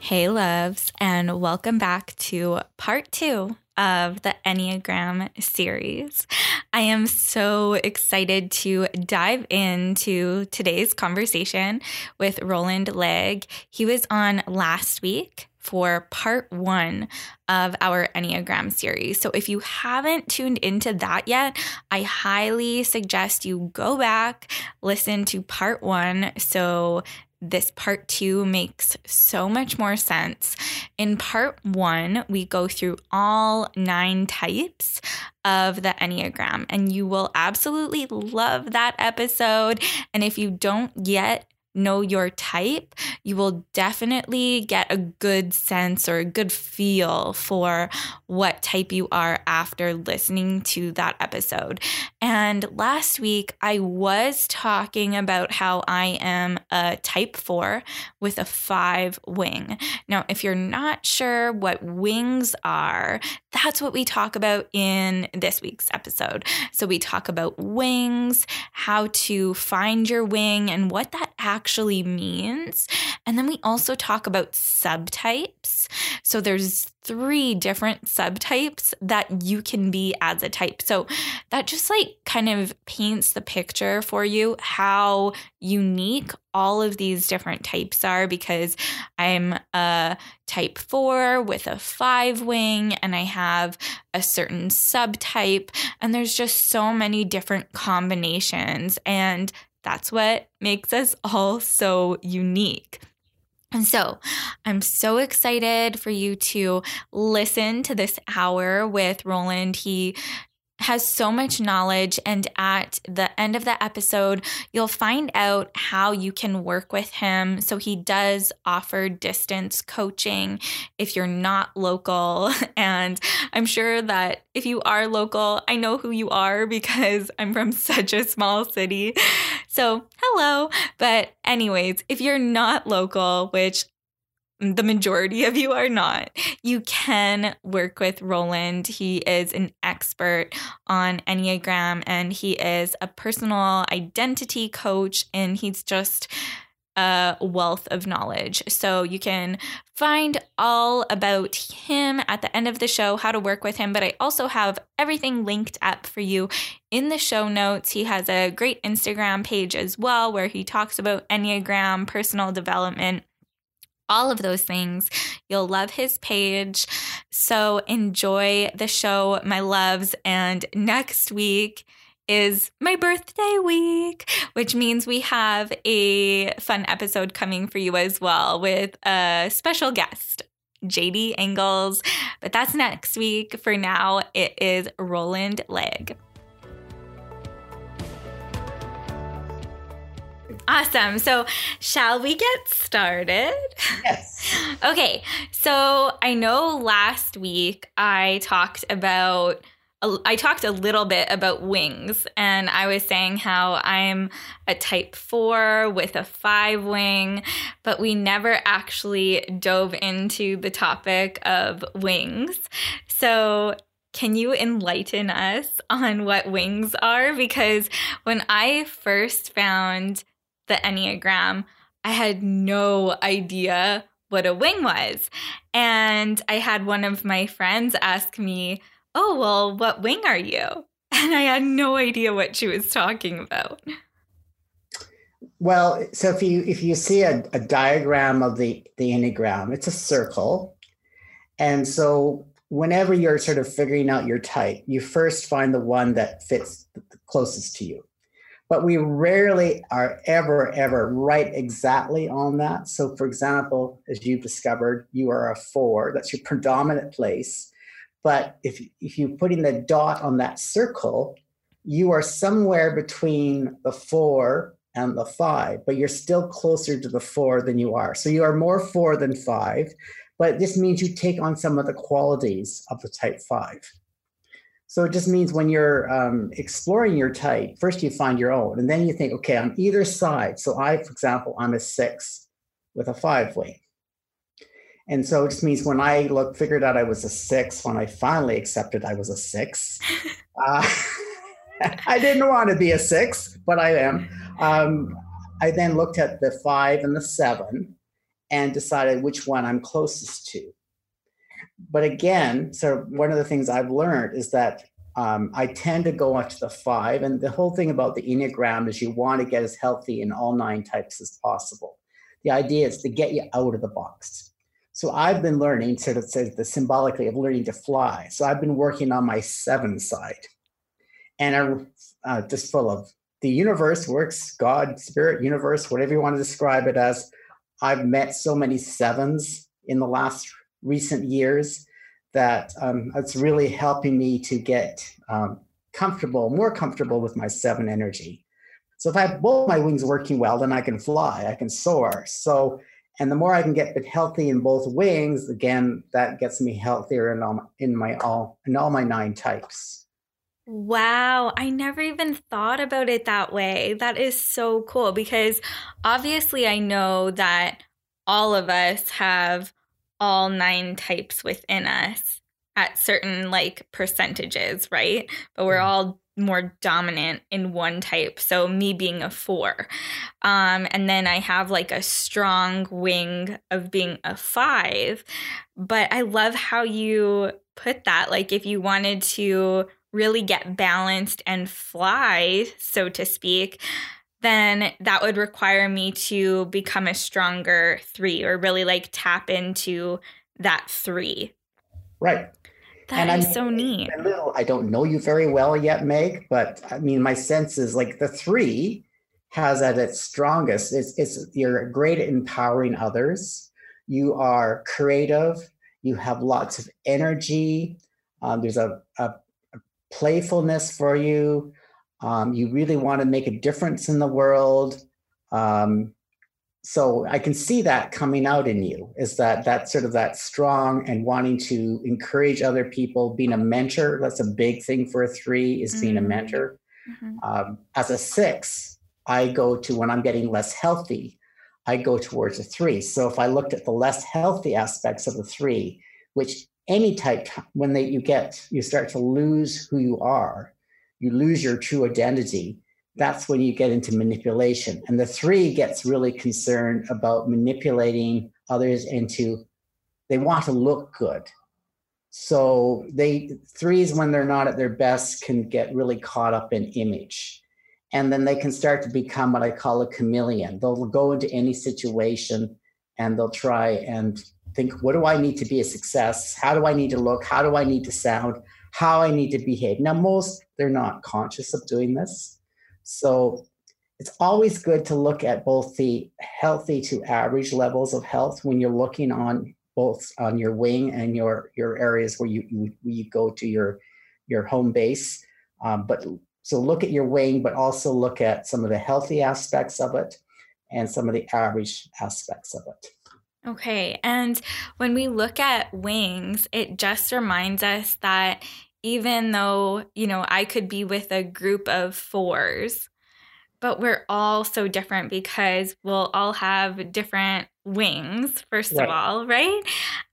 Hey loves, and welcome back to part 2 of the Enneagram series. I am so excited to dive into today's conversation with Roland Legge. He was on last week for part 1 of our Enneagram series. So if you haven't tuned into that yet, I highly suggest you go back, listen to part 1 so this part 2 makes so much more sense. In part 1, we go through all 9 types of the Enneagram, and you will absolutely love that episode. And if you don't yet know your type, you will definitely get a good sense or a good feel for what type you are after listening to that episode. And last week, I was talking about how I am a type 4 with a 5 wing. Now, if you're not sure what wings are, that's what we talk about in this week's episode. So we talk about wings, how to find your wing, and what that actually means. And then we also talk about subtypes. So there's 3 different subtypes that you can be as a type. So that just like kind of paints the picture for you how unique all of these different types are, because I'm a type 4 with a 5 wing and I have a certain subtype, and there's just so many different combinations, and that's what makes us all so unique. And so I'm so excited for you to listen to this hour with Roland. He has so much knowledge, and at the end of the episode, you'll find out how you can work with him. So he does offer distance coaching if you're not local, and I'm sure that if you are local, I know who you are because I'm from such a small city. So hello, but anyways, if you're not local, which the majority of you are not, you can work with Roland. He is an expert on Enneagram, and he is a personal identity coach, and he's just a wealth of knowledge. So you can find all about him at the end of the show, how to work with him. But I also have everything linked up for you in the show notes. He has a great Instagram page as well, where he talks about Enneagram, personal development, all of those things. You'll love his page. So enjoy the show, my loves. And next week is my birthday week, which means we have a fun episode coming for you as well with a special guest, J.D. Angles. But that's next week. For now, it is Roland Legge. Awesome. So shall we get started? Yes. Okay. So I know last week I talked a little bit about wings, and I was saying how I'm a type 4 with a 5 wing, but we never actually dove into the topic of wings. So can you enlighten us on what wings are? Because when I first found the Enneagram, I had no idea what a wing was. And I had one of my friends ask me, "Oh, well, what wing are you?" And I had no idea what she was talking about. Well, so if you see a diagram of the Enneagram, it's a circle. And so whenever you're sort of figuring out your type, you first find the one that fits closest to you. But we rarely are ever right exactly on that. So for example, as you've discovered, you are a 4. That's your predominant place. But if you're putting the dot on that circle, you are somewhere between the 4 and the five, but you're still closer to the four than you are. So you are more four than five, but this means you take on some of the qualities of the type five. So it just means when you're exploring your type, first you find your own, and then you think, okay, on either side. So I, for example, I'm a six with a five wing. And so it just means when I figured out I was a six, when I finally accepted I was a six, I didn't want to be a six, but I am. I then looked at the five and the seven and decided which one I'm closest to. But again, so one of the things I've learned is that I tend to go on to the five. And the whole thing about the Enneagram is you want to get as healthy in all nine types as possible. The idea is to get you out of the box. So I've been learning, sort of symbolically, of learning to fly. So I've been working on my seven side. And I'm just full of the universe works, God, spirit, universe, whatever you want to describe it as. I've met so many sevens in the last recent years that it's really helping me to get more comfortable with my seven energy. So if I have both my wings working well, then I can fly, I can soar. So, and the more I can get healthy in both wings, again, that gets me healthier in all my nine types. Wow, I never even thought about it that way. That is so cool, because obviously I know that all of us have all nine types within us at certain percentages, right? But we're all more dominant in one type. So me being a four, and then I have a strong wing of being a five. But I love how you put that. If you wanted to really get balanced and fly, so to speak, then that would require me to become a stronger three, or really tap into that three. Right. That is so neat. I don't know you very well yet, Meg, but I mean, my sense is the three has at its strongest. You're great at empowering others. You are creative. You have lots of energy. There's a playfulness for you. You really want to make a difference in the world. So I can see that coming out in you, is that sort of that strong and wanting to encourage other people, being a mentor. That's a big thing for a three, is being a mentor. Mm-hmm. As a six, when I'm getting less healthy, I go towards a three. So if I looked at the less healthy aspects of the three, which any type, when you start to lose who you are, you lose your true identity, that's when you get into manipulation. And the three gets really concerned about manipulating others they want to look good. So threes, when they're not at their best, can get really caught up in image. And then they can start to become what I call a chameleon. They'll go into any situation and they'll try and think, what do I need to be a success? How do I need to look? How do I need to sound? How I need to behave? Now, most, they're not conscious of doing this. So it's always good to look at both the healthy to average levels of health when you're looking on both on your wing and your areas where you go to your home base. But so look at your wing, but also look at some of the healthy aspects of it and some of the average aspects of it. Okay. And when we look at wings, it just reminds us that even though, I could be with a group of fours, but we're all so different because we'll all have different wings, first of all, right?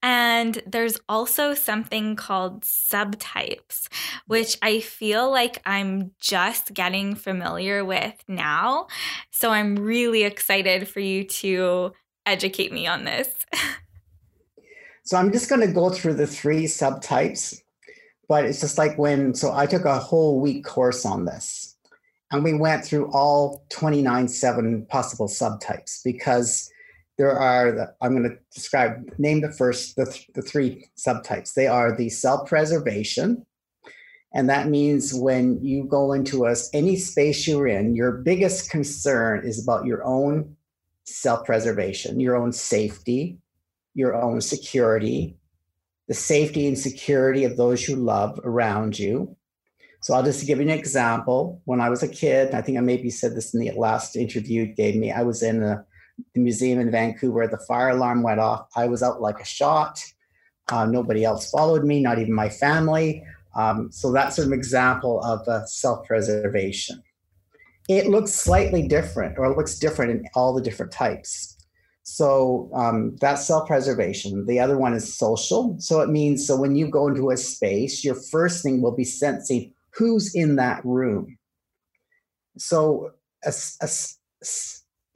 And there's also something called subtypes, which I feel I'm just getting familiar with now. So I'm really excited for you to educate me on this. So I'm just going to go through the three subtypes. But it's just so I took a whole week course on this, and we went through all 29 possible subtypes, because there are, I'm going to name the three subtypes. They are the self-preservation. And that means when you go into any space you're in, your biggest concern is about your own self-preservation, your own safety, your own security, the safety and security of those you love around you. So I'll just give you an example. When I was a kid, I think I maybe said this in the last interview you gave me, I was in the museum in Vancouver. The fire alarm went off. I was out like a shot. Nobody else followed me, not even my family. So that's an example of self-preservation. It looks slightly different, or it looks different in all the different types. So that's self-preservation. The other one is social. So it means, so when you go into a space, your first thing will be sensing who's in that room. So a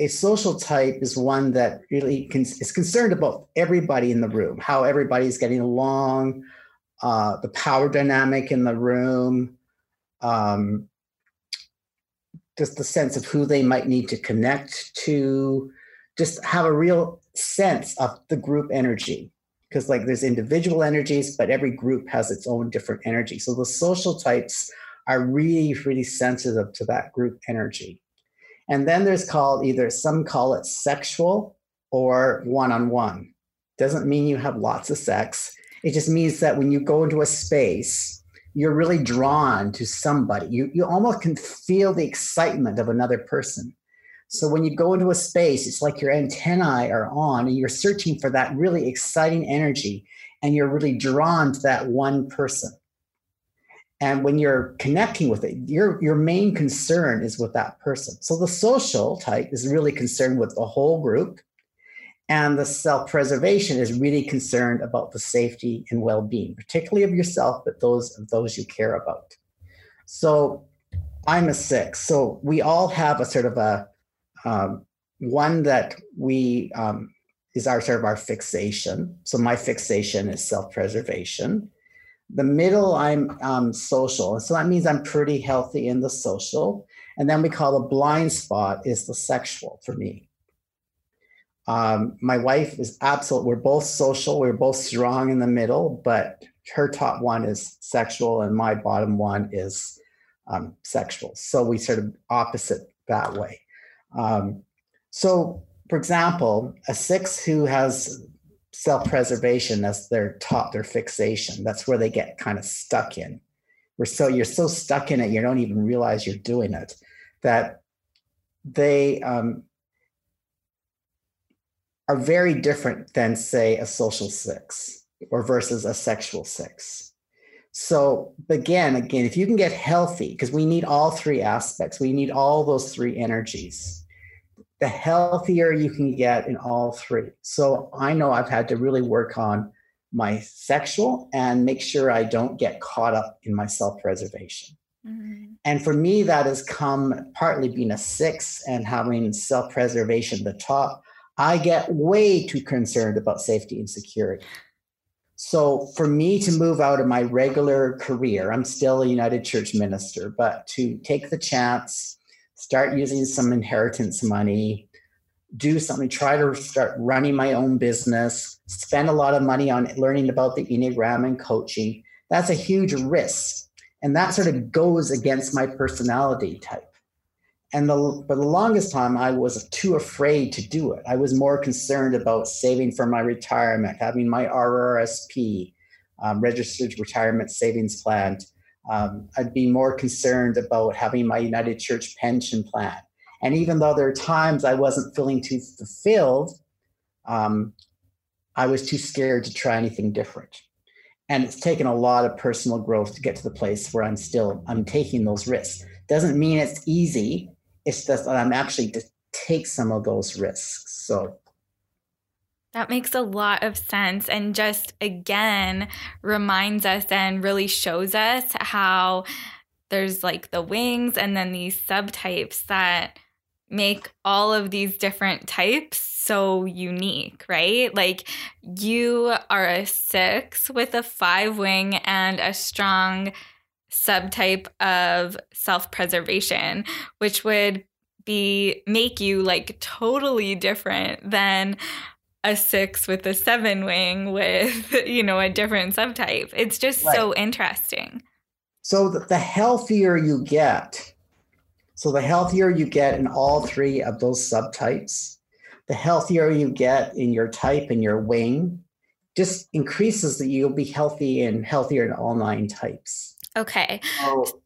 social type is one that really is concerned about everybody in the room, how everybody's getting along, the power dynamic in the room, just the sense of who they might need to connect to, just have a real sense of the group energy. Because like there's individual energies, but every group has its own different energy. So the social types are really, really sensitive to that group energy. And then there's called either, some call it sexual or one-on-one. Doesn't mean you have lots of sex. It just means that when you go into a space, you're really drawn to somebody. You almost can feel the excitement of another person. So when you go into a space, it's like your antennae are on and you're searching for that really exciting energy, and you're really drawn to that one person. And when you're connecting with it, your main concern is with that person. So the social type is really concerned with the whole group, and the self-preservation is really concerned about the safety and well-being, particularly of yourself, but those you care about. So I'm a 6. So we all have a sort of a one that we is our sort of our fixation. So my fixation is self-preservation. The middle, I'm social. So that means I'm pretty healthy in the social. And then we call the blind spot is the sexual for me. My wife is absolute. We're both social. We're both strong in the middle, but her top one is sexual and my bottom one is sexual. So we sort of opposite that way. So for example, a 6 who has self-preservation as their fixation, that's where they get kind of stuck in. You're so stuck in it, you don't even realize you're doing it, that they are very different than, say, a social 6 or versus a sexual 6. So again, if you can get healthy, because we need all three aspects, we need all those three energies. The healthier you can get in all three. So I know I've had to really work on my sexual and make sure I don't get caught up in my self-preservation. Mm-hmm. And for me, that has come partly being a 6 and having self-preservation at the top. I get way too concerned about safety and security. So for me to move out of my regular career, I'm still a United Church minister, but to take the chance, start using some inheritance money, do something, try to start running my own business, spend a lot of money on learning about the Enneagram and coaching. That's a huge risk. And that sort of goes against my personality type. And for the longest time, I was too afraid to do it. I was more concerned about saving for my retirement, having my RRSP, registered retirement savings plan. I'd be more concerned about having my United Church pension plan. And even though there are times I wasn't feeling too fulfilled, I was too scared to try anything different. And it's taken a lot of personal growth to get to the place where I'm taking those risks. Doesn't mean it's easy. It's just that I'm actually to take some of those risks. So that makes a lot of sense, and just again reminds us and really shows us how there's like the wings and then these subtypes that make all of these different types so unique, right? Like you are a 6 with a 5 wing and a strong subtype of self-preservation, which would make you like totally different than a 6 with a 7 wing with, a different subtype. It's just right. So interesting. So the healthier you get, in all three of those subtypes, the healthier you get in your type and your wing, just increases that you'll be healthier in all 9 types. Okay. So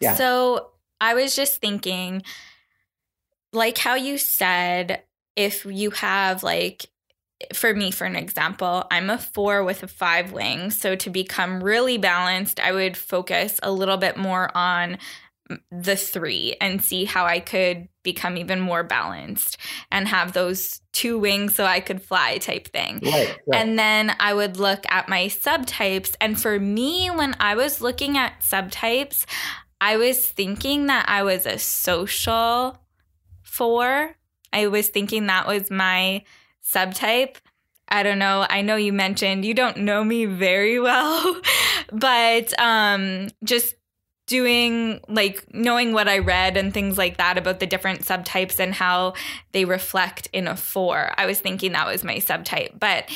Yeah. So I was just thinking, like how you said, if you have like, for me, for an example, I'm a 4 with a 5 wing. So to become really balanced, I would focus a little bit more on the 3 and see how I could become even more balanced and have those 2 wings so I could fly type thing. Right, right. And then I would look at my subtypes. And for me, when I was looking at subtypes, I was thinking that I was a social 4. I was thinking that was my subtype. I don't know. I know you mentioned you don't know me very well, but just doing like knowing what I read and things like that about the different subtypes and how they reflect in a 4. I was thinking that was my subtype. But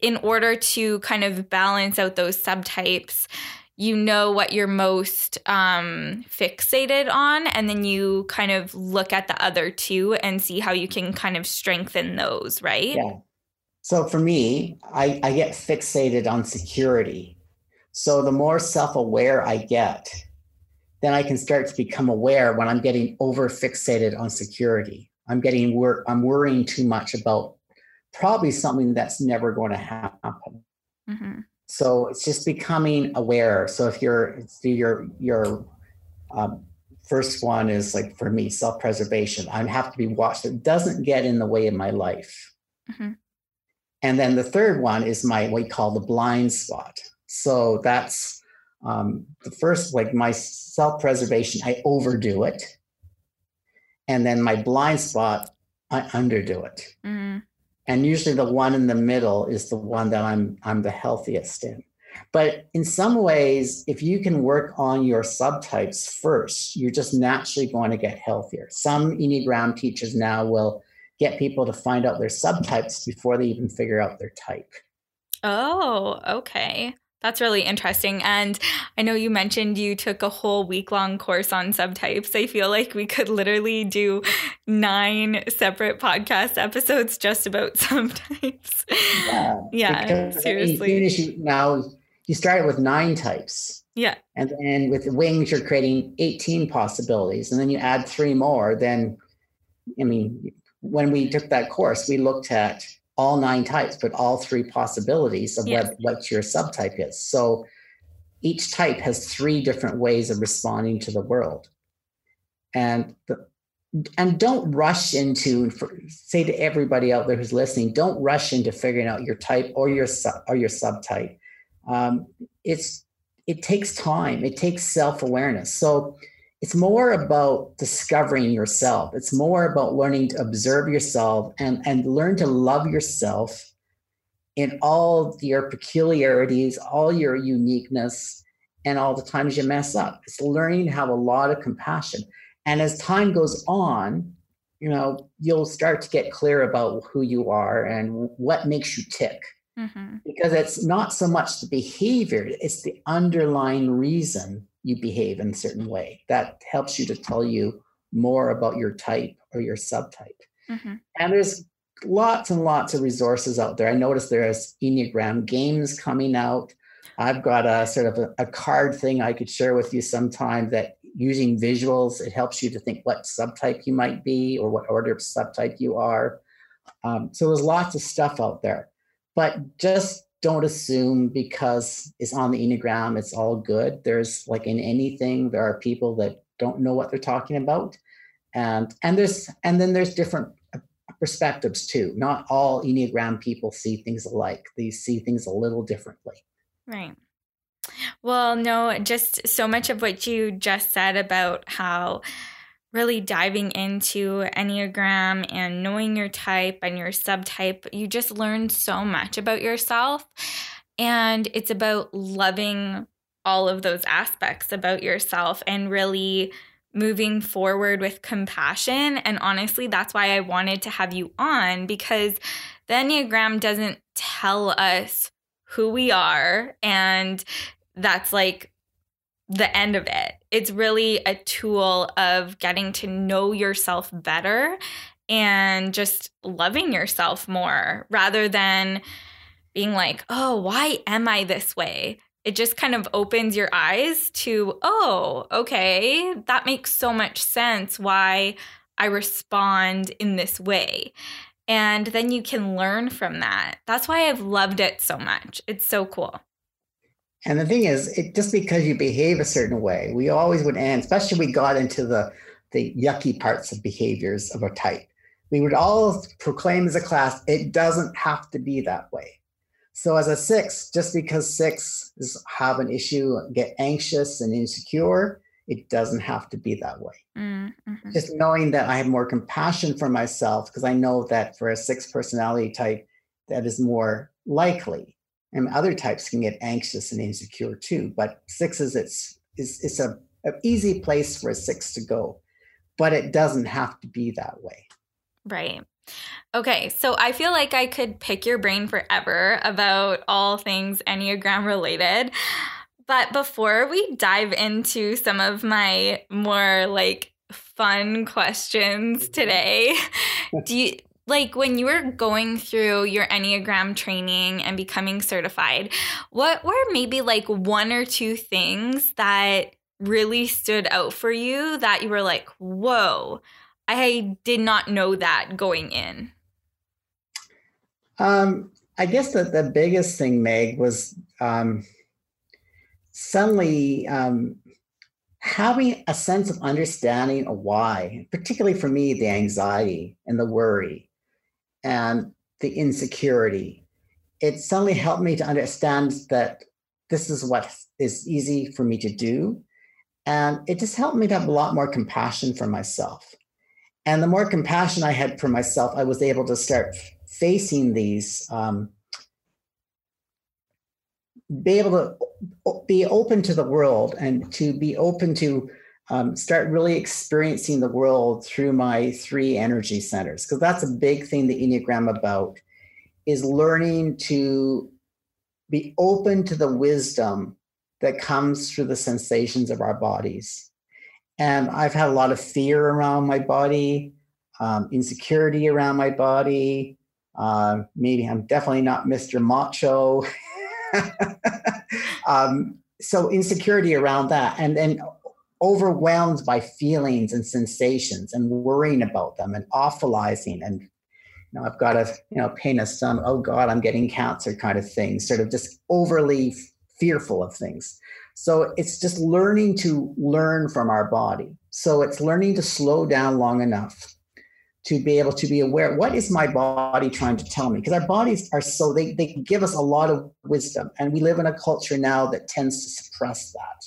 in order to kind of balance out those subtypes, you know what you're most fixated on, and then you kind of look at the other 2 and see how you can kind of strengthen those, right? Yeah. So for me, I get fixated on security. So the more self-aware I get, then I can start to become aware when I'm getting over-fixated on security. I'm worrying too much about probably something that's never going to happen. Mm-hmm. So it's just becoming aware. So if your first one is like, for me, self-preservation, I have to be watched. It doesn't get in the way of my life. Mm-hmm. And then the third one is my, what we call the blind spot. So that's the first, like my self-preservation, I overdo it. And then my blind spot, I underdo it. Mm-hmm. And usually the one in the middle is the one that I'm the healthiest in. But in some ways, if you can work on your subtypes first, you're just naturally going to get healthier. Some Enneagram teachers now will get people to find out their subtypes before they even figure out their type. Oh, okay. That's really interesting. And I know you mentioned you took a whole week-long course on subtypes. I feel like we could literally do 9 separate podcast episodes just about subtypes. Yeah, seriously. You started with 9 types. Yeah. And then with wings, you're creating 18 possibilities. And then you add 3 more. Then, I mean, when we took that course, we looked at all 9 types, but all 3 possibilities of what your subtype is. So each type has 3 different ways of responding to the world. And don't rush into, say to everybody out there who's listening, don't rush into figuring out your type or your subtype. It takes time. It takes self-awareness. So it's more about discovering yourself. It's more about learning to observe yourself and learn to love yourself in all your peculiarities, all your uniqueness, and all the times you mess up. It's learning to have a lot of compassion. And as time goes on, you'll start to get clear about who you are and what makes you tick. Mm-hmm. Because it's not so much the behavior, it's the underlying reason you behave in a certain way. That helps you to tell you more about your type or your subtype. Mm-hmm. And there's lots and lots of resources out there. I noticed there's Enneagram games coming out. I've got a sort of a card thing I could share with you sometime that using visuals, it helps you to think what subtype you might be or what order of subtype you are. So there's lots of stuff out there. But just don't assume because it's on the Enneagram, it's all good. There's like in anything, there are people that don't know what they're talking about. And then there's different perspectives too. Not all Enneagram people see things alike. They see things a little differently. Right. Well, no, just so much of what you just said about how really diving into Enneagram and knowing your type and your subtype, you just learn so much about yourself. And it's about loving all of those aspects about yourself and really moving forward with compassion. And honestly, that's why I wanted to have you on, because the Enneagram doesn't tell us who we are. And that's like the end of it. It's really a tool of getting to know yourself better and just loving yourself more rather than being like, oh, why am I this way? it just kind of opens your eyes to, oh, okay, that makes so much sense why I respond in this way. And then you can learn from that. That's why I've loved it so much. It's so cool. And the thing is, it just because you behave a certain way, we always would end, especially we got into the yucky parts of behaviors of a type. We would all proclaim as a class, it doesn't have to be that way. So as a six, just because sixes have an issue, get anxious and insecure, it doesn't have to be that way. Mm-hmm. Just knowing that I have more compassion for myself, because I know that for a six personality type, that is more likely. And other types can get anxious and insecure too, but sixes, it's an easy place for a six to go, but it doesn't have to be that way. Right. Okay. So I feel like I could pick your brain forever about all things Enneagram related. But before we dive into some of my more like fun questions today, do you, like when you were going through your Enneagram training and becoming certified, what were maybe like one or two things that really stood out for you that you were like, whoa, I did not know that going in? I guess that the biggest thing, Meg, was suddenly having a sense of understanding of why, particularly for me, the anxiety and the worry and the insecurity. It suddenly helped me to understand that this is what is easy for me to do. And it just helped me to have a lot more compassion for myself. And the more compassion I had for myself, I was able to start facing these, be able to be open to the world and to be open to start really experiencing the world through my three energy centers. Because that's a big thing the Enneagram about is learning to be open to the wisdom that comes through the sensations of our bodies. And I've had a lot of fear around my body, insecurity around my body. Maybe I'm definitely not Mr. Macho. So insecurity around that, and then overwhelmed by feelings and sensations and worrying about them and awfulizing. And I've got a pain of some, oh God, I'm getting cancer kind of thing, sort of just overly fearful of things. So it's just learning to learn from our body. So it's learning to slow down long enough to be able to be aware, what is my body trying to tell me? Because our bodies are so, they give us a lot of wisdom. And we live in a culture now that tends to suppress that.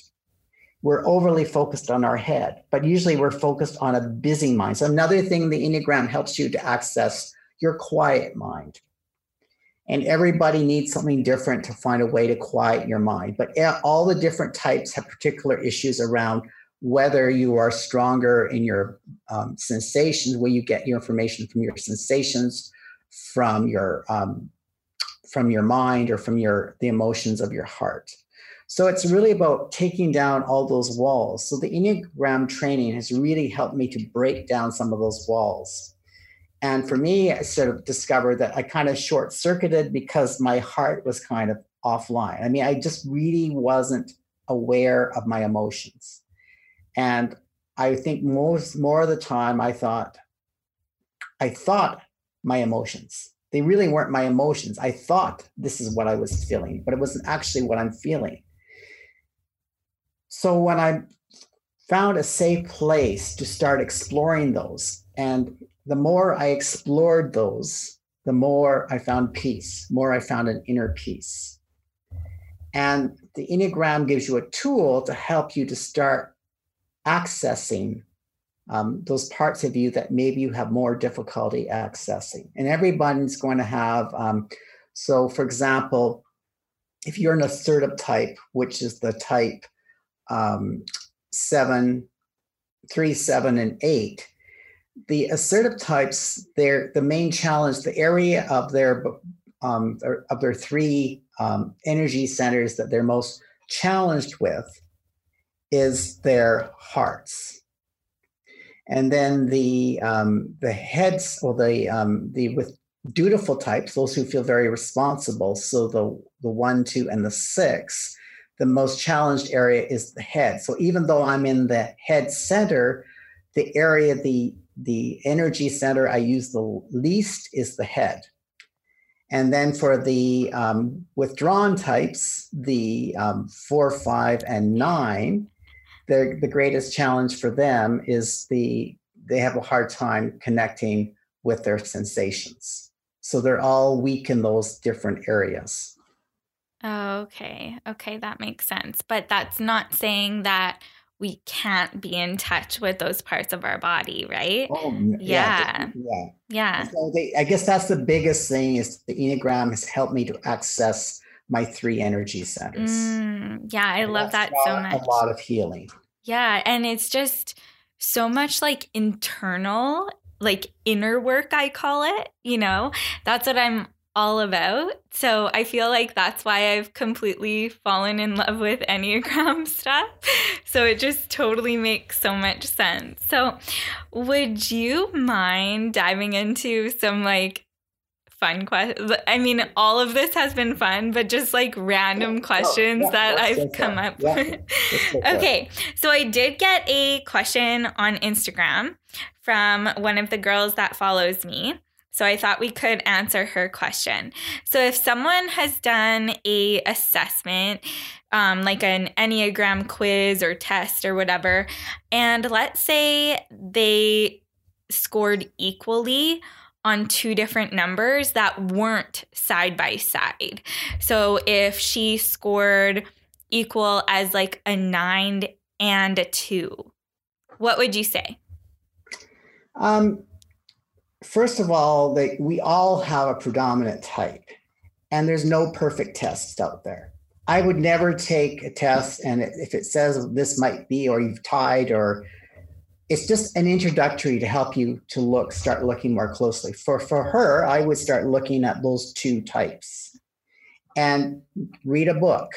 We're overly focused on our head, but usually we're focused on a busy mind. So another thing, the Enneagram helps you to access your quiet mind. And everybody needs something different to find a way to quiet your mind. But all the different types have particular issues around whether you are stronger in your sensations, where you get your information from your sensations, from your mind, or from the emotions of your heart. So it's really about taking down all those walls. So the Enneagram training has really helped me to break down some of those walls. And for me, I sort of discovered that I kind of short-circuited because my heart was kind of offline. I mean, I just really wasn't aware of my emotions. And I think more of the time I thought my emotions. They really weren't my emotions. I thought this is what I was feeling, but it wasn't actually what I'm feeling. So when I found a safe place to start exploring those, and the more I explored those, the more I found peace, more I found an inner peace. And the Enneagram gives you a tool to help you to start accessing those parts of you that maybe you have more difficulty accessing. And everybody's going to have, so for example, if you're an assertive type, which is the type 7, 3, 7, and 8, the assertive types, the main challenge, the area of their three energy centers that they're most challenged with is their hearts. And then the heads, or the with dutiful types, those who feel very responsible. So the 1, 2, and the 6, the most challenged area is the head. So even though I'm in the head center, the area, the energy center I use the least is the head. And then for the withdrawn types, the 4, 5, and 9, the greatest challenge for them is they have a hard time connecting with their sensations. So they're all weak in those different areas. Okay. Okay. That makes sense. But that's not saying that we can't be in touch with those parts of our body, right? Oh, yeah. Yeah. Yeah. So I guess that's the biggest thing is the Enneagram has helped me to access my 3 energy centers. Yeah. I love that so much. A lot of healing. Yeah. And it's just so much like internal, like inner work, I call it, you know, that's what I'm all about. So I feel like that's why I've completely fallen in love with Enneagram stuff. So it just totally makes so much sense. So would you mind diving into some like fun questions? I mean, all of this has been fun, but just like random questions that I've come up with. Okay. So I did get a question on Instagram from one of the girls that follows me. So I thought we could answer her question. So if someone has done a assessment, like an Enneagram quiz or test or whatever, and let's say they scored equally on 2 different numbers that weren't side by side. So if she scored equal as like a 9 and a 2, what would you say? First of all, we all have a predominant type, and there's no perfect tests out there. I would never take a test, and if it says this might be, or you've tied, or it's just an introductory to help you to start looking more closely. For her, I would start looking at those 2 types and read a book.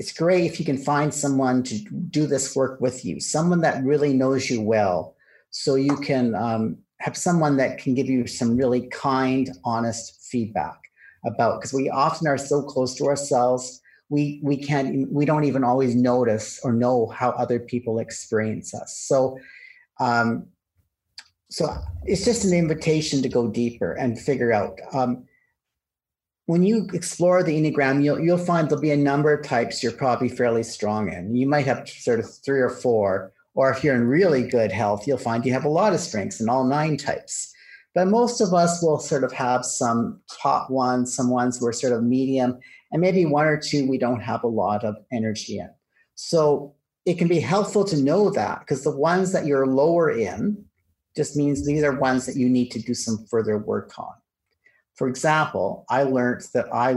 It's great if you can find someone to do this work with you, someone that really knows you well, so you can have someone that can give you some really kind, honest feedback about, because we often are so close to ourselves, we don't even always notice or know how other people experience us. So it's just an invitation to go deeper and figure out. When you explore the Enneagram, you'll find there'll be a number of types you're probably fairly strong in. You might have sort of 3 or 4. Or if you're in really good health, you'll find you have a lot of strengths in all 9 types. But most of us will sort of have some top ones, some ones we're sort of medium, and maybe 1 or 2 we don't have a lot of energy in. So it can be helpful to know that, because the ones that you're lower in just means these are ones that you need to do some further work on. For example, I learned that I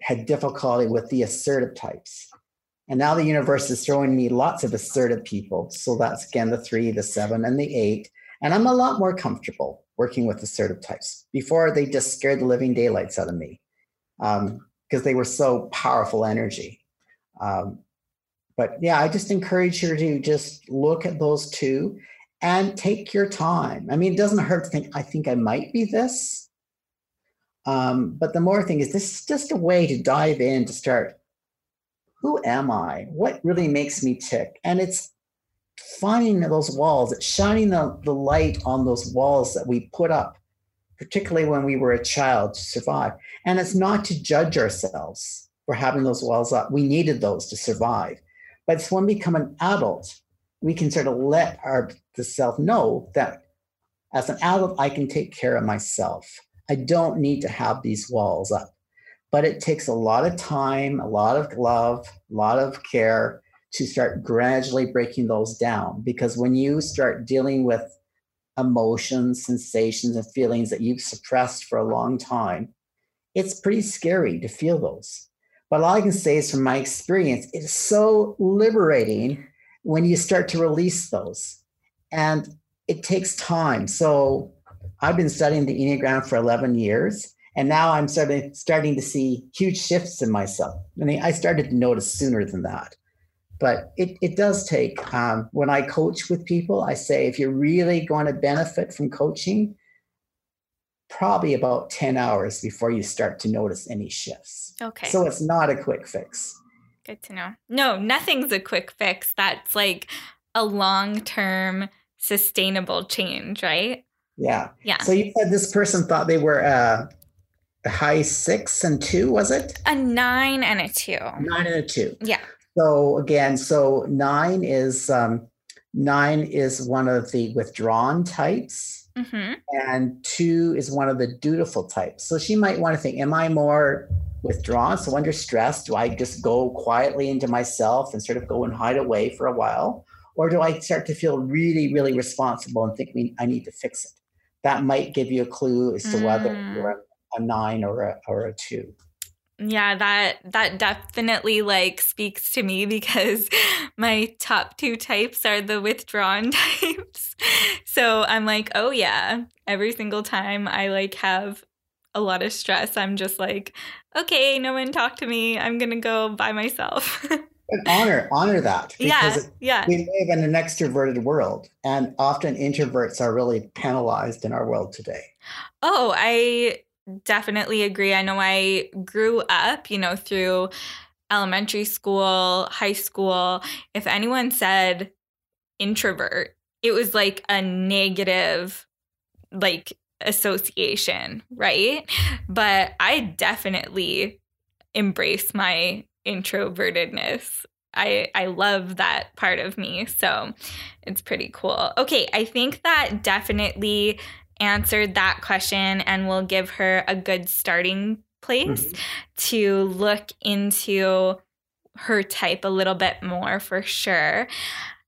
had difficulty with the assertive types. And now the universe is throwing me lots of assertive people. So that's, again, the 3, the 7, and the 8. And I'm a lot more comfortable working with assertive types. Before, they just scared the living daylights out of me because they were so powerful energy. But yeah, I just encourage you to just look at those 2 and take your time. I mean, it doesn't hurt to think, I think I might be this. But the more thing is, this is just a way to dive in to start. Who am I? What really makes me tick? And it's finding those walls. It's shining the light on those walls that we put up, particularly when we were a child, to survive. And it's not to judge ourselves for having those walls up. We needed those to survive. But it's when we become an adult, we can sort of let the self know that as an adult, I can take care of myself. I don't need to have these walls up. But it takes a lot of time, a lot of love, a lot of care to start gradually breaking those down. Because when you start dealing with emotions, sensations, and feelings that you've suppressed for a long time, it's pretty scary to feel those. But all I can say is from my experience, it's so liberating when you start to release those. And it takes time. So I've been studying the Enneagram for 11 years. And now I'm starting to see huge shifts in myself. I mean, I started to notice sooner than that. But it does take, when I coach with people, I say, if you're really going to benefit from coaching, probably about 10 hours before you start to notice any shifts. Okay. So it's not a quick fix. Good to know. No, nothing's a quick fix. That's like a long-term sustainable change, right? Yeah. Yeah. So you said this person thought they were a high 6 and 2, was it? A 9 and a 2. 9 and a 2. Yeah. So again, so 9 is one of the withdrawn types, mm-hmm. and 2 is one of the dutiful types. So she might want to think, am I more withdrawn? So under stress, do I just go quietly into myself and sort of go and hide away for a while? Or do I start to feel really, really responsible and think I need to fix it? That might give you a clue as to whether you're a 9 or a 2. Yeah, that definitely like speaks to me because my top 2 types are the withdrawn types. So I'm like, oh yeah, every single time I like have a lot of stress, I'm just like, okay, no one talk to me. I'm going to go by myself. And honor that. Because we live in an extroverted world, and often introverts are really penalized in our world today. Oh, I definitely agree. I know I grew up, through elementary school, high school. If anyone said introvert, it was like a negative, like association, right? But I definitely embrace my introvertedness. I love that part of me. So it's pretty cool. Okay, I think that definitely answered that question and will give her a good starting place mm-hmm. to look into her type a little bit more for sure.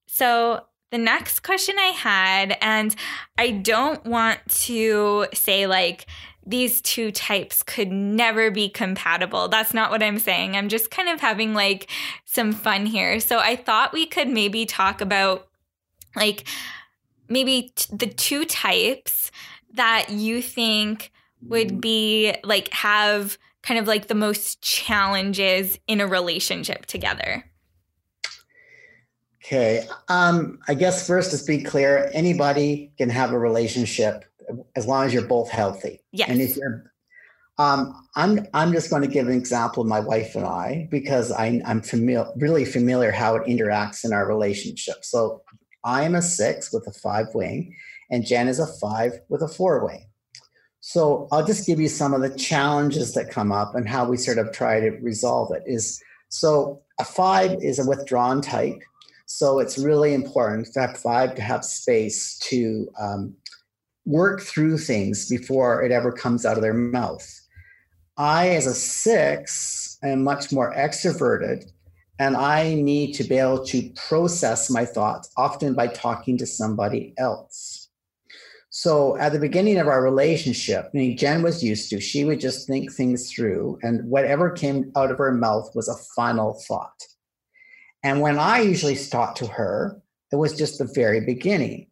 So the next question I had, and I don't want to say like these 2 types could never be compatible. That's not what I'm saying. I'm just kind of having like some fun here. So I thought we could maybe talk about like maybe the 2 types that you think would be like have kind of like the most challenges in a relationship together. Okay. I guess first, just be clear, anybody can have a relationship as long as you're both healthy. Yes. And if you're, I'm just going to give an example of my wife and I, because I'm really familiar how it interacts in our relationship. So I'm a 6 with a 5 wing, and Jen is a 5 with a 4 wing. So I'll just give you some of the challenges that come up and how we sort of try to resolve it. So a 5 is a withdrawn type. So it's really important for that 5 to have space to work through things before it ever comes out of their mouth. I, as a 6, am much more extroverted, and I need to be able to process my thoughts, often by talking to somebody else. So at the beginning of our relationship, Jen was used to, she would just think things through, and whatever came out of her mouth was a final thought. And when I usually talked to her, it was just the very beginning.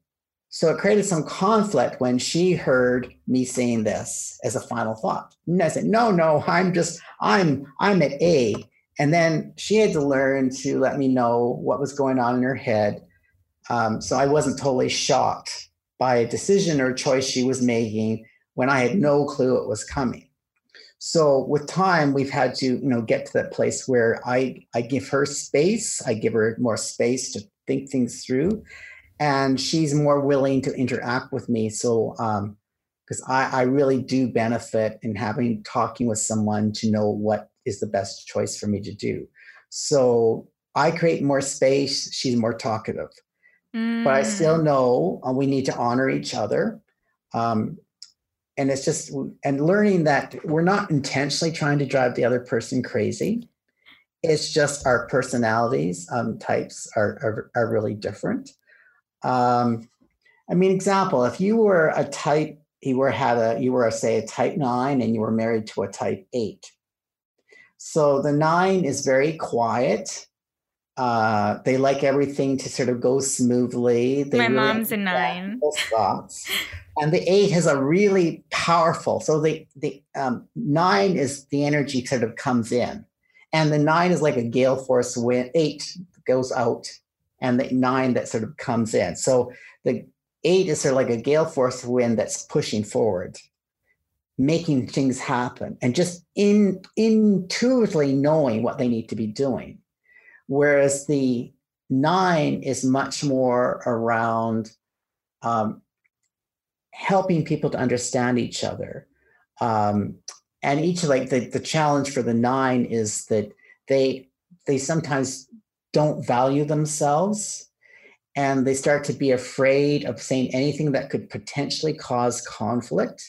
So it created some conflict when she heard me saying this as a final thought. And I said, no, I'm at A. And then she had to learn to let me know what was going on in her head. So I wasn't totally shocked by a decision or a choice she was making when I had no clue it was coming. So with time, we've had to, get to that place where I give her space. I give her more space to think things through, and she's more willing to interact with me. So, because I really do benefit in talking with someone to know what is the best choice for me to do. So I create more space. She's more talkative, but I still know we need to honor each other. And it's just, and learning that we're not intentionally trying to drive the other person crazy. It's just our personalities, types are really different. Example, if you were a type, you were a type 9 and you were married to a type 8. So the 9 is very quiet. They like everything to sort of go smoothly. My mom's a 9. And the 8 has a really powerful. So the 9 is the energy sort of comes in, and the 9 is like a gale force wind. 8 goes out, and the 9 that sort of comes in. So the 8 is sort of like a gale force wind that's pushing forward, making things happen, and just intuitively knowing what they need to be doing. Whereas the 9 is much more around helping people to understand each other. And each, like the challenge for the 9 is that they sometimes don't value themselves, and they start to be afraid of saying anything that could potentially cause conflict.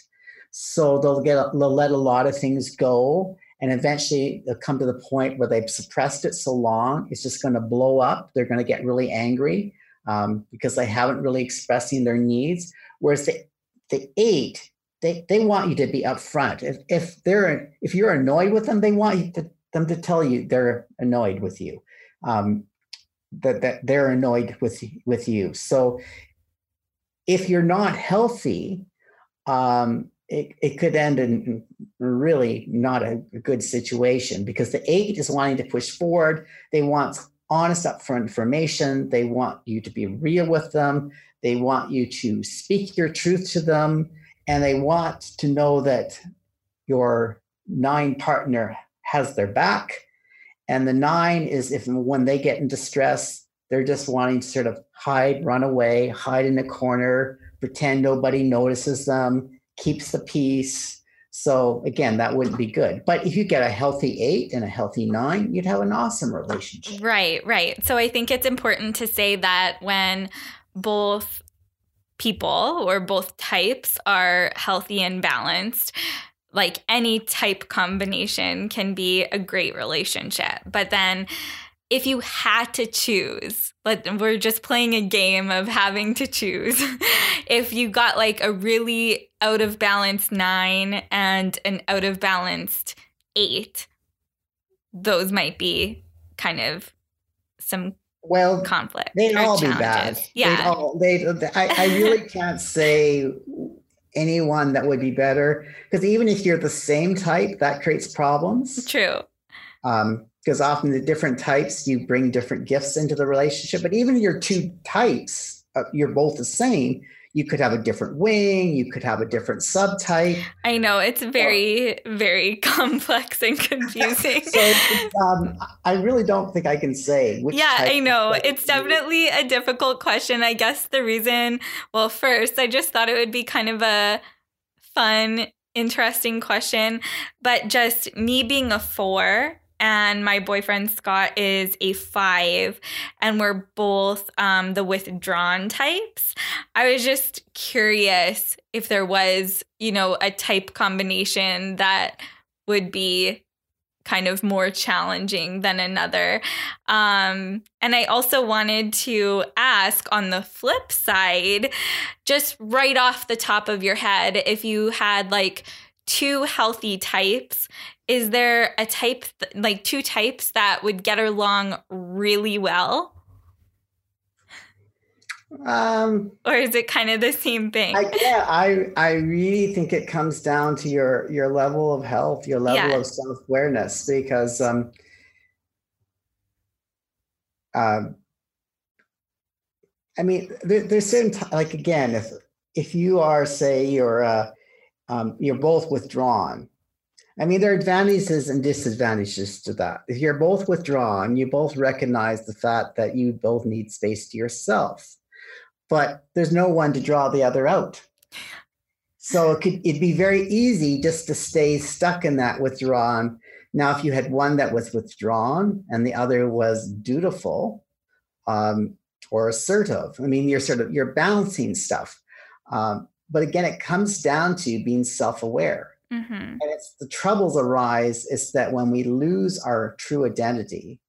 So they'll let a lot of things go, and eventually they'll come to the point where they've suppressed it so long, it's just going to blow up. They're going to get really angry because they haven't really expressing their needs. Whereas the 8, they want you to be upfront. If you're annoyed with them, they want you to, them to tell you they're annoyed with you. That they're annoyed with you. So if you're not healthy, it could end in really not a good situation, because the 8 is wanting to push forward. They want honest upfront information. They want you to be real with them. They want you to speak your truth to them. And they want to know that your 9 partner has their back. And the 9 is when they get into stress, they're just wanting to sort of hide, run away, hide in a corner, pretend nobody notices them, keeps the peace. So again, that wouldn't be good. But if you get a healthy 8 and a healthy 9, you'd have an awesome relationship. Right, right. So I think it's important to say that when both people or both types are healthy and balanced, like any type combination can be a great relationship. But then if you had to choose, like we're just playing a game of having to choose. If you got like a really out of balance 9 and an out of balanced 8, those might be kind of some conflict. They'd all be bad. Yeah. I really can't say anyone that would be better, because even if you're the same type, that creates problems. True. Because often the different types, you bring different gifts into the relationship. But even if you're 2 types, you're both the same, you could have a different wing, you could have a different subtype. I know, it's very, very complex and confusing. So I really don't think I can say which type. Yeah, I know. It's definitely a difficult question. I guess the reason, well, first, I just thought it would be kind of a fun, interesting question, but just me being a 4 and my boyfriend Scott is a 5, and we're both the withdrawn types. I was just curious if there was, you know, a type combination that would be kind of more challenging than another. And I also wanted to ask, on the flip side, just right off the top of your head, if you had like 2 healthy types, is there a type, like 2 types that would get along really well? Or is it kind of the same thing? I really think it comes down to your level of health, your level of self-awareness, because I mean, there's certain, like, again, if you are, say, you're both withdrawn. I mean, there are advantages and disadvantages to that. If you're both withdrawn, you both recognize the fact that you both need space to yourself, but there's no one to draw the other out. So it'd be very easy just to stay stuck in that withdrawn. Now, if you had one that was withdrawn and the other was dutiful or assertive, I mean, you're balancing stuff. But again, it comes down to being self-aware. Mm-hmm. And it's the troubles arise is that when we lose our true identity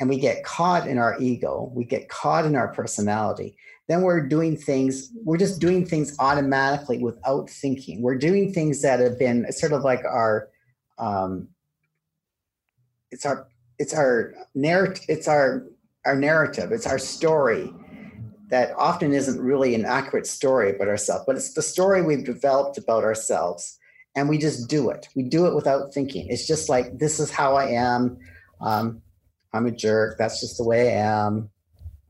and we get caught in our ego, we get caught in our personality, then we're just doing things automatically without thinking. We're doing things that have been sort of like our narrative, it's our story. That often isn't really an accurate story about ourselves, but it's the story we've developed about ourselves, and we just do it. We do it without thinking. It's just like, this is how I am. I'm a jerk. That's just the way I am.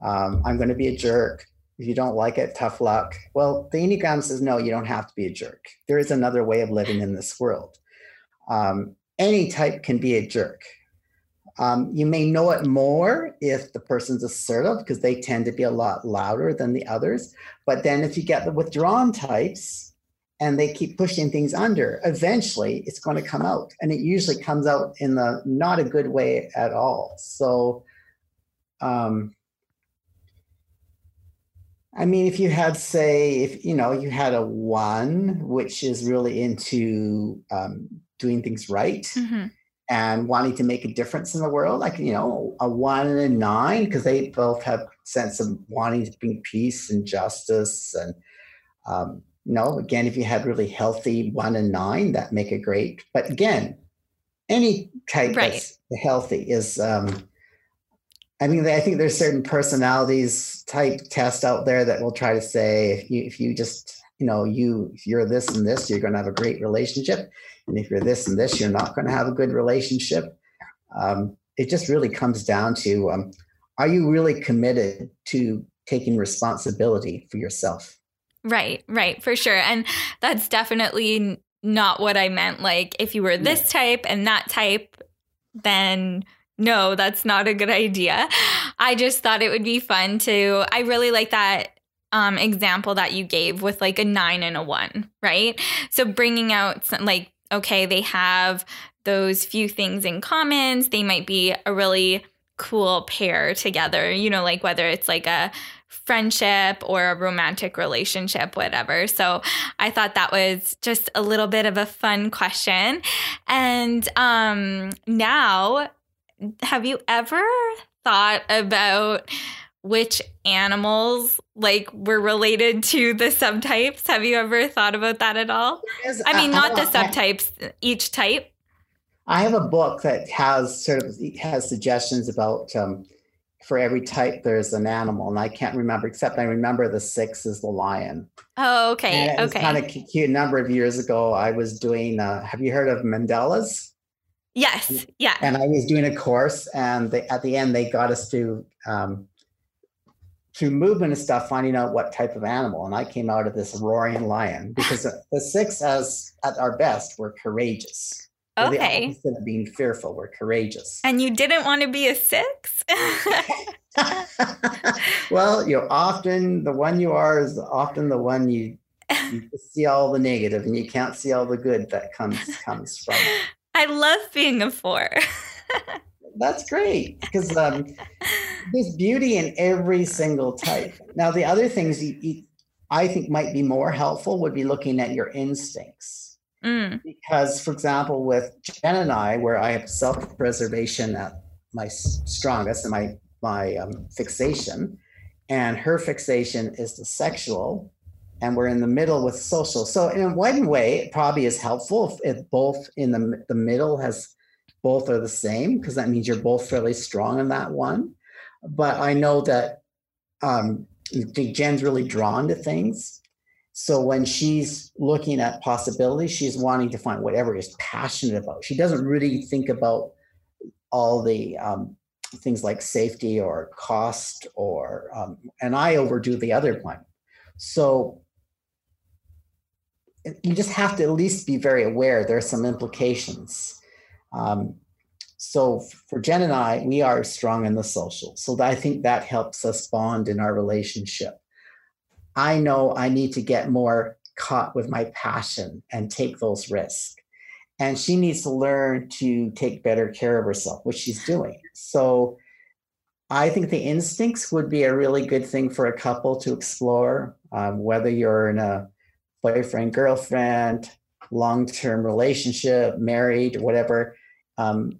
I'm going to be a jerk. If you don't like it, tough luck. Well, the Enneagram says, no, you don't have to be a jerk. There is another way of living in this world. Any type can be a jerk. You may know it more if the person's assertive, because they tend to be a lot louder than the others. But then if you get the withdrawn types and they keep pushing things under, eventually it's going to come out. And it usually comes out in the not a good way at all. So, I mean, if you had, say, if, you know, you had a one, which is really into doing things right, mm-hmm. and wanting to make a difference in the world, like, you know, a one and a nine, because they both have sense of wanting to bring peace and justice. And, you know, again, if you had really healthy 1 and 9, that make a great, but again, any type right. that's healthy is, I mean, I think there's certain personalities type tests out there that will try to say, if you just, you know, if you're this and this, you're going to have a great relationship. And if you're this and this, you're not going to have a good relationship. It just really comes down to, are you really committed to taking responsibility for yourself? Right, for sure. And that's definitely not what I meant. Like, if you were this type and that type, then no, that's not a good idea. I just thought it would be fun to, I really like that example that you gave with like a 9 and a 1, right? So bringing out some, like, okay, they have those few things in common. They might be a really cool pair together, you know, like whether it's like a friendship or a romantic relationship, whatever. So I thought that was just a little bit of a fun question. And now, have you ever thought about which animals like were related to the subtypes? Have you ever thought about that at all? I mean, not the subtypes, each type. I have a book that has suggestions about for every type, there's an animal, and I can't remember, except I remember the 6 is the lion. Oh, okay. And it was kind of cute. A number of years ago, I was doing, have you heard of mandalas? Yes. Yeah. And I was doing a course, and at the end, they got us to, through movement and stuff, finding out what type of animal. And I came out of this roaring lion, because the 6 as at our best, were courageous. Okay. Instead of being fearful, we're courageous. And you didn't want to be a 6? Well, you're often, the one you are is often the one you see all the negative and you can't see all the good that comes from. I love being a 4. That's great, because there's beauty in every single type. Now, the other things I think might be more helpful would be looking at your instincts. Mm. Because, for example, with Jen and I, where I have self-preservation at my strongest and my fixation, and her fixation is the sexual, and we're in the middle with social. So in one way, it probably is helpful if both in the middle has both are the same, because that means you're both fairly strong in that one. But I know that Jen's really drawn to things. So when she's looking at possibilities, she's wanting to find whatever is passionate about. She doesn't really think about all the things like safety or cost or, and I overdo the other one. So you just have to at least be very aware there are some implications. So for Jen and I, we are strong in the social. So I think that helps us bond in our relationship. I know I need to get more caught with my passion and take those risks. And she needs to learn to take better care of herself, which she's doing. So I think the instincts would be a really good thing for a couple to explore, whether you're in a boyfriend, girlfriend, long-term relationship, married, whatever.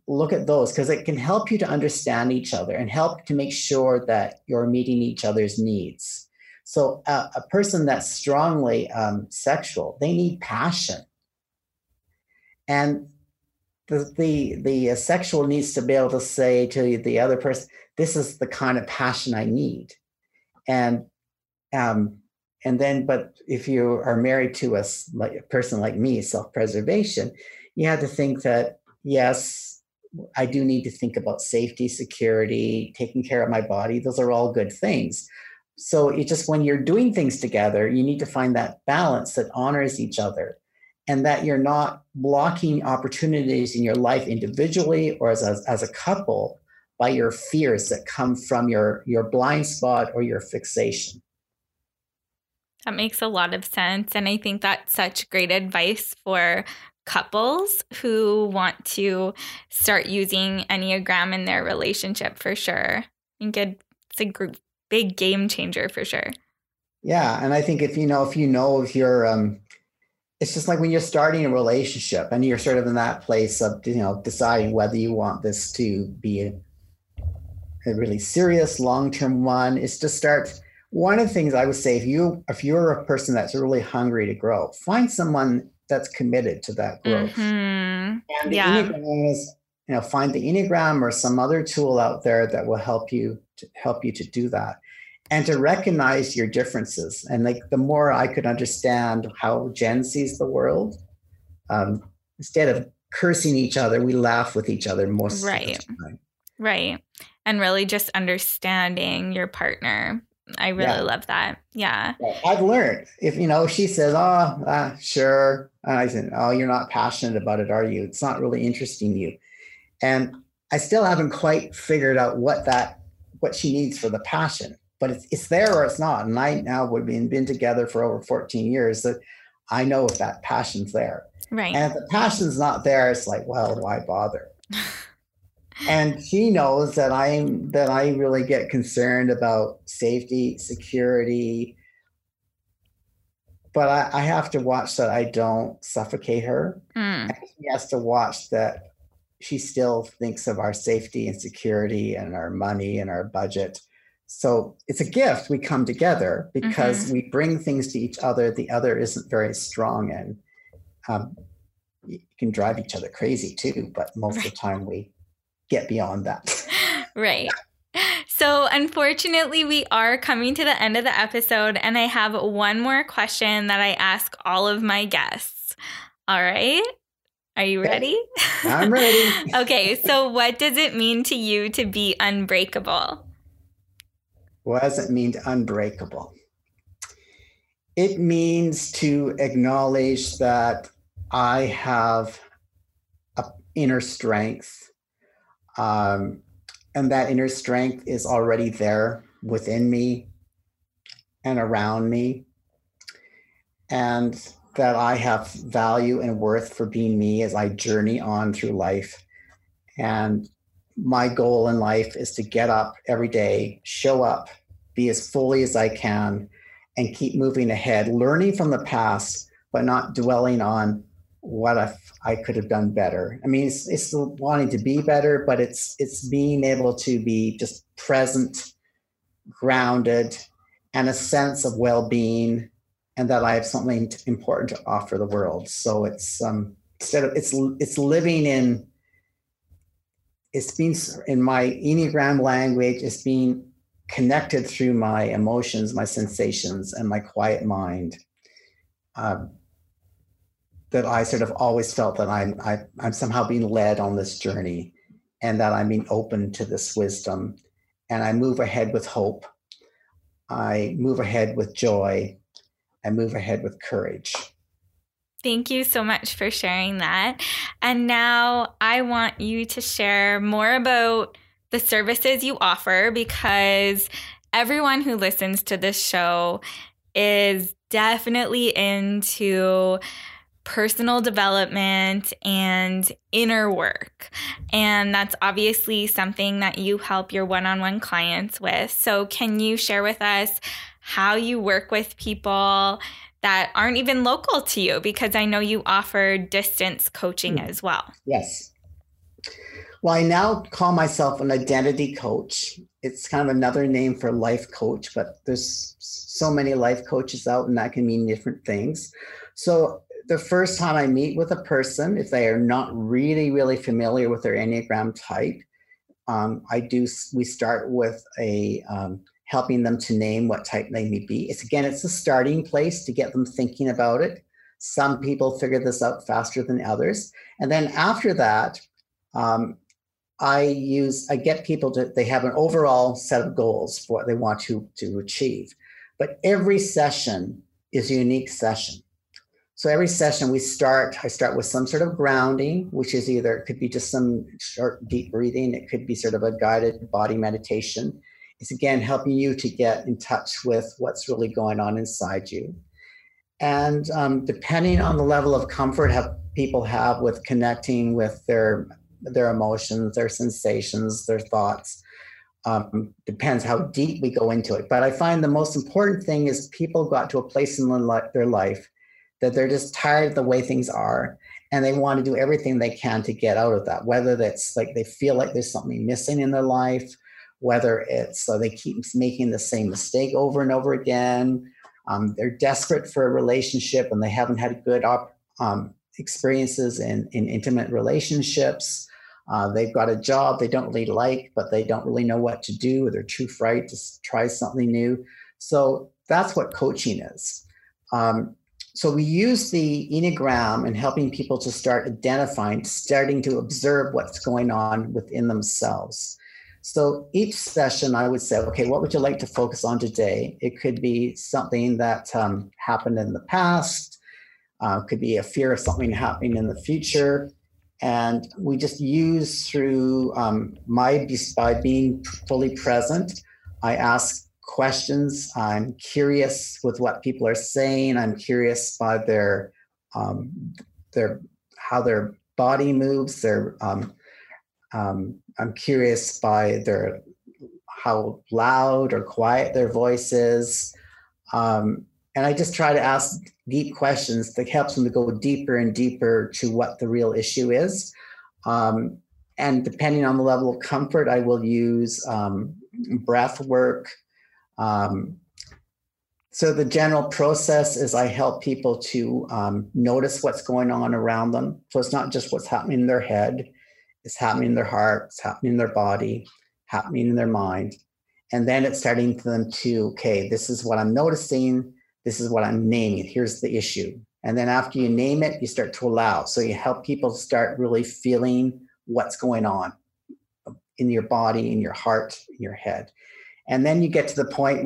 Look at those, because it can help you to understand each other and help to make sure that you're meeting each other's needs. So a person that's strongly sexual, they need passion. And the sexual needs to be able to say to the other person, this is the kind of passion I need. And then, but if you are married to a person like me, self-preservation, you have to think that, yes, I do need to think about safety, security, taking care of my body. Those are all good things. So it just, when you're doing things together, you need to find that balance that honors each other and that you're not blocking opportunities in your life individually or as a couple by your fears that come from your blind spot or your fixation. That makes a lot of sense. And I think that's such great advice for couples who want to start using Enneagram in their relationship for sure. I think it's a big game changer for sure. Yeah. And I think if you're, it's just like when you're starting a relationship and you're sort of in that place of, deciding whether you want this to be a really serious long-term one, is to start. One of the things I would say, if you're a person that's really hungry to grow, find someone that's committed to that growth. Mm-hmm. And the Enneagram is, find the Enneagram or some other tool out there that will help you to do that. And to recognize your differences. And like the more I could understand how Jen sees the world, instead of cursing each other, we laugh with each other most of the time. Right. And really just understanding your partner. I really love that. Yeah. I've learned if, she says, sure. And I said, oh, you're not passionate about it, are you? It's not really interesting you. And I still haven't quite figured out what she needs for the passion. But it's there or it's not. And I now we've been together for over 14 years that I know if that passion's there. Right. And if the passion's not there, it's like, well, why bother? And she knows that I really get concerned about safety, security. But I have to watch that I don't suffocate her. Mm. And she has to watch that she still thinks of our safety and security and our money and our budget. So it's a gift we come together because we bring things to each other. The other isn't very strong, and you can drive each other crazy too. But most of the time we get beyond that. Right. So unfortunately, we are coming to the end of the episode, and I have one more question that I ask all of my guests. All right. Are you ready? I'm ready. Okay. So what does it mean to you to be unbreakable? What does it mean to unbreakable? It means to acknowledge that I have an inner strength, and that inner strength is already there within me and around me, and that I have value and worth for being me as I journey on through life. And my goal in life is to get up every day, show up, be as fully as I can, and keep moving ahead, learning from the past, but not dwelling on what if I could have done better. I mean, it's wanting to be better, but it's being able to be just present, grounded, and a sense of well-being, and that I have something important to offer the world. So it's it's living in. It's being, in my Enneagram language, it's being connected through my emotions, my sensations, and my quiet mind. That I sort of always felt that I'm somehow being led on this journey, and that I'm being open to this wisdom. And I move ahead with hope. I move ahead with joy. I move ahead with courage. Thank you so much for sharing that. And now I want you to share more about the services you offer, because everyone who listens to this show is definitely into personal development and inner work. And that's obviously something that you help your one-on-one clients with. So can you share with us how you work with people that aren't even local to you, because I know you offer distance coaching as well. Yes. Well, I now call myself an identity coach. It's kind of another name for life coach, but there's so many life coaches out, and that can mean different things. So the first time I meet with a person, if they are not really, really familiar with their Enneagram type, we start with helping them to name what type they may be. It's a starting place to get them thinking about it. Some people figure this out faster than others. And then after that, I get people they have an overall set of goals for what they want to achieve. But every session is a unique session. So every session I start with some sort of grounding, which is either, it could be just some short, deep breathing. It could be sort of a guided body meditation. It's again, helping you to get in touch with what's really going on inside you. And depending on the level of comfort people have with connecting with their emotions, their sensations, their thoughts, depends how deep we go into it. But I find the most important thing is people got to a place in their life that they're just tired of the way things are, and they want to do everything they can to get out of that, whether that's like they feel like there's something missing in their life, whether it's so they keep making the same mistake over and over again. They're desperate for a relationship and they haven't had good experiences in intimate relationships. They've got a job they don't really like, but they don't really know what to do, or they're too frightened to try something new. So that's what coaching is. So we use the Enneagram in helping people to start identifying, starting to observe what's going on within themselves. So each session I would say, okay, what would you like to focus on today? It could be something that happened in the past, could be a fear of something happening in the future. And we just use through by being fully present, I ask questions. I'm curious with what people are saying. I'm curious by how their body moves. I'm curious by how loud or quiet their voice is. And I just try to ask deep questions that helps them to go deeper and deeper to what the real issue is. And depending on the level of comfort, I will use breath work. So the general process is I help people to notice what's going on around them. So it's not just what's happening in their head. It's happening in their heart, it's happening in their body, happening in their mind. And then it's starting for them to, okay, this is what I'm noticing. This is what I'm naming. Here's the issue. And then after you name it, you start to allow. So you help people start really feeling what's going on in your body, in your heart, in your head. And then you get to the point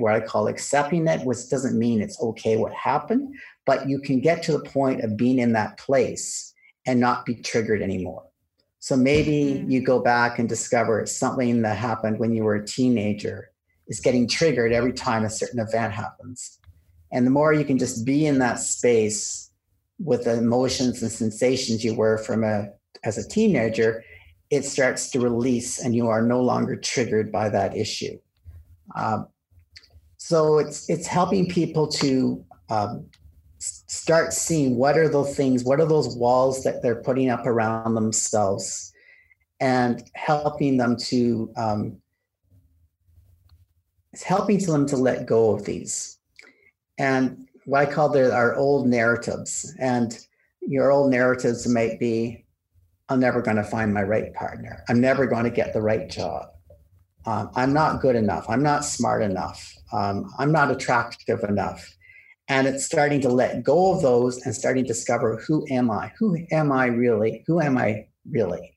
where I call accepting it, which doesn't mean it's okay what happened, but you can get to the point of being in that place and not be triggered anymore. So maybe you go back and discover something that happened when you were a teenager is getting triggered every time a certain event happens. And the more you can just be in that space with the emotions and sensations you were as a teenager, it starts to release and you are no longer triggered by that issue. So it's helping people to start seeing what are those walls that they're putting up around themselves, and helping them to let go of these. And what I call our old narratives. And your old narratives might be, I'm never going to find my right partner. I'm never going to get the right job. I'm not good enough. I'm not smart enough. I'm not attractive enough. And it's starting to let go of those and starting to discover, who am I? Who am I really? Who am I really?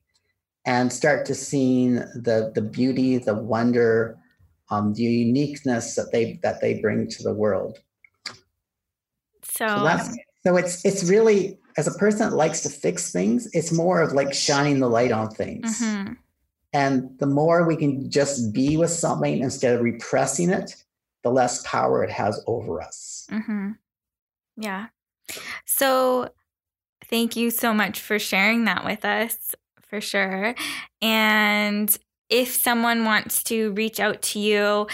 And start to seeing the beauty, the wonder, the uniqueness that they bring to the world. So it's really, as a person that likes to fix things, it's more of like shining the light on things. Mm-hmm. And the more we can just be with something instead of repressing it, the less power it has over us. Mm-hmm. Yeah. So thank you so much for sharing that with us, for sure. And if someone wants to reach out to you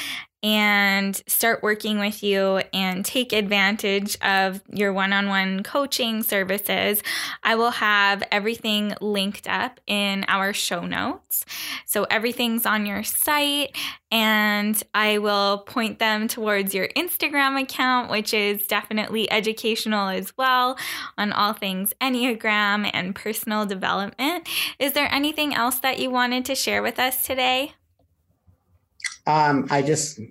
and start working with you and take advantage of your one-on-one coaching services, I will have everything linked up in our show notes. So everything's on your site, and I will point them towards your Instagram account, which is definitely educational as well, on all things Enneagram and personal development. Is there anything else that you wanted to share with us today? I just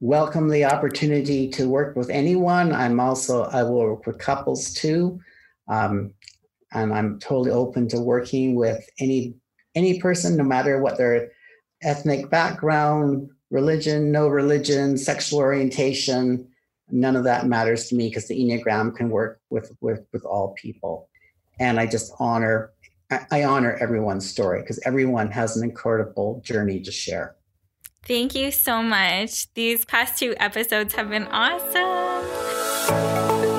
welcome the opportunity to work with anyone. I will work with couples too. And I'm totally open to working with any person, no matter what their ethnic background, religion, no religion, sexual orientation, None of that matters to me because the Enneagram can work with all people. And I just honor, I honor everyone's story because everyone has an incredible journey to share. Thank you so much. These past two episodes have been awesome.